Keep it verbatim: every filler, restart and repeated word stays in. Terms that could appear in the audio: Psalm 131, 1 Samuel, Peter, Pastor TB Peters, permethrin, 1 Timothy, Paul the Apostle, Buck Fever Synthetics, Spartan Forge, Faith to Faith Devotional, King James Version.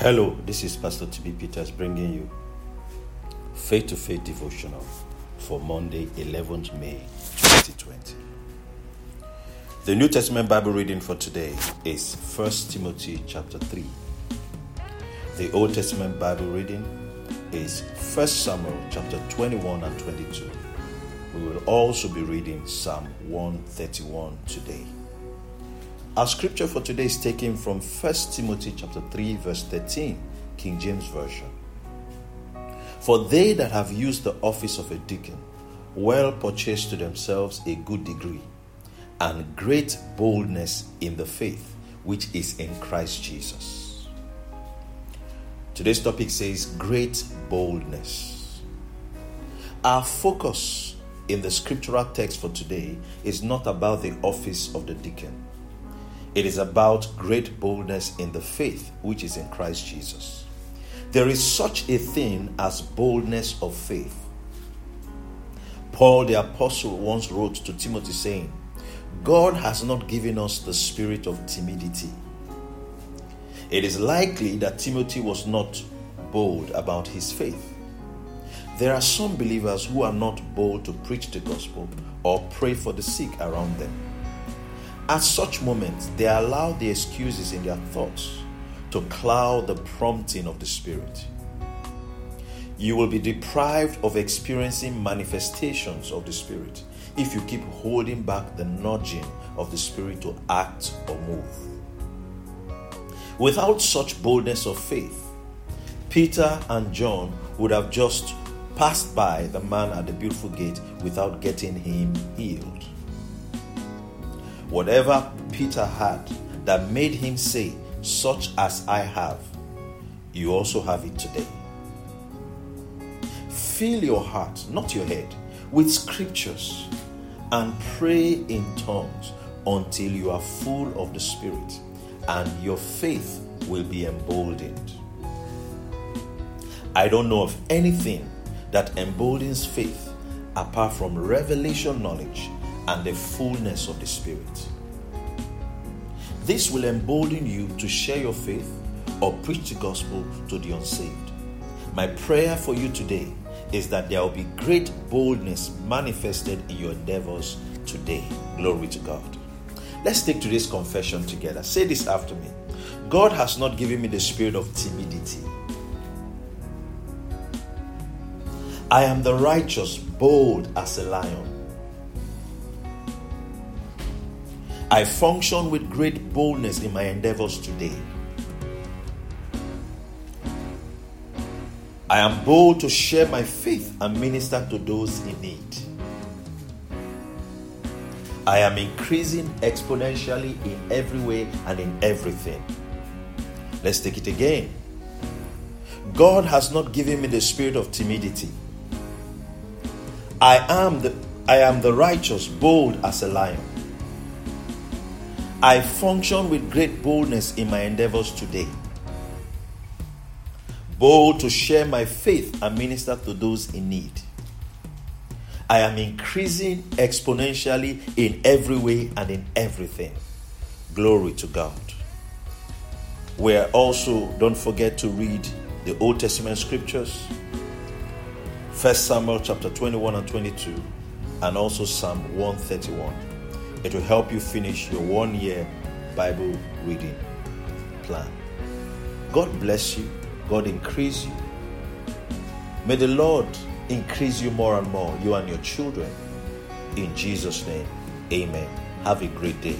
Hello, this is Pastor T B Peters bringing you Faith to Faith Devotional for Monday, eleventh of May, twenty twenty. The New Testament Bible reading for today is First Timothy chapter three. The Old Testament Bible reading is First Samuel chapter twenty-one and twenty-two. We will also be reading Psalm one thirty-one today. Our scripture for today is taken from First Timothy chapter three, verse thirteen, King James Version. For they that have used the office of a deacon well purchased to themselves a good degree and great boldness in the faith which is in Christ Jesus. Today's topic says great boldness. Our focus in the scriptural text for today is not about the office of the deacon. It is about great boldness in the faith which is in Christ Jesus. There is such a thing as boldness of faith. Paul the Apostle once wrote to Timothy saying, God has not given us the spirit of timidity. It is likely that Timothy was not bold about his faith. There are some believers who are not bold to preach the gospel or pray for the sick around them. At such moments, they allow the excuses in their thoughts to cloud the prompting of the Spirit. You will be deprived of experiencing manifestations of the Spirit if you keep holding back the nudging of the Spirit to act or move. Without such boldness of faith, Peter and John would have just passed by the man at the beautiful gate without getting him healed. Whatever Peter had that made him say, such as I have, you also have it today. Fill your heart, not your head, with scriptures and pray in tongues until you are full of the Spirit, and your faith will be emboldened. I don't know of anything that emboldens faith apart from revelation knowledge and the fullness of the Spirit. This will embolden you to share your faith or preach the gospel to the unsaved. My prayer for you today is that there will be great boldness manifested in your endeavors today. Glory to God. Let's take today's confession together. Say this after me. God has not given me the spirit of timidity. I am the righteous, bold as a lion. I function with great boldness in my endeavors today. I am bold to share my faith and minister to those in need. I am increasing exponentially in every way and in everything. Let's take it again. God has not given me the spirit of timidity. I am the, I am the righteous, bold as a lion. I function with great boldness in my endeavors today. Bold to share my faith and minister to those in need. I am increasing exponentially in every way and in everything. Glory to God. We are also, don't forget to read the Old Testament scriptures, First Samuel chapter twenty-one and twenty-two, and also Psalm one thirty-one. It will help you finish your one-year Bible reading plan. God bless you. God increase you. May the Lord increase you more and more, you and your children. In Jesus' name, amen. Have a great day.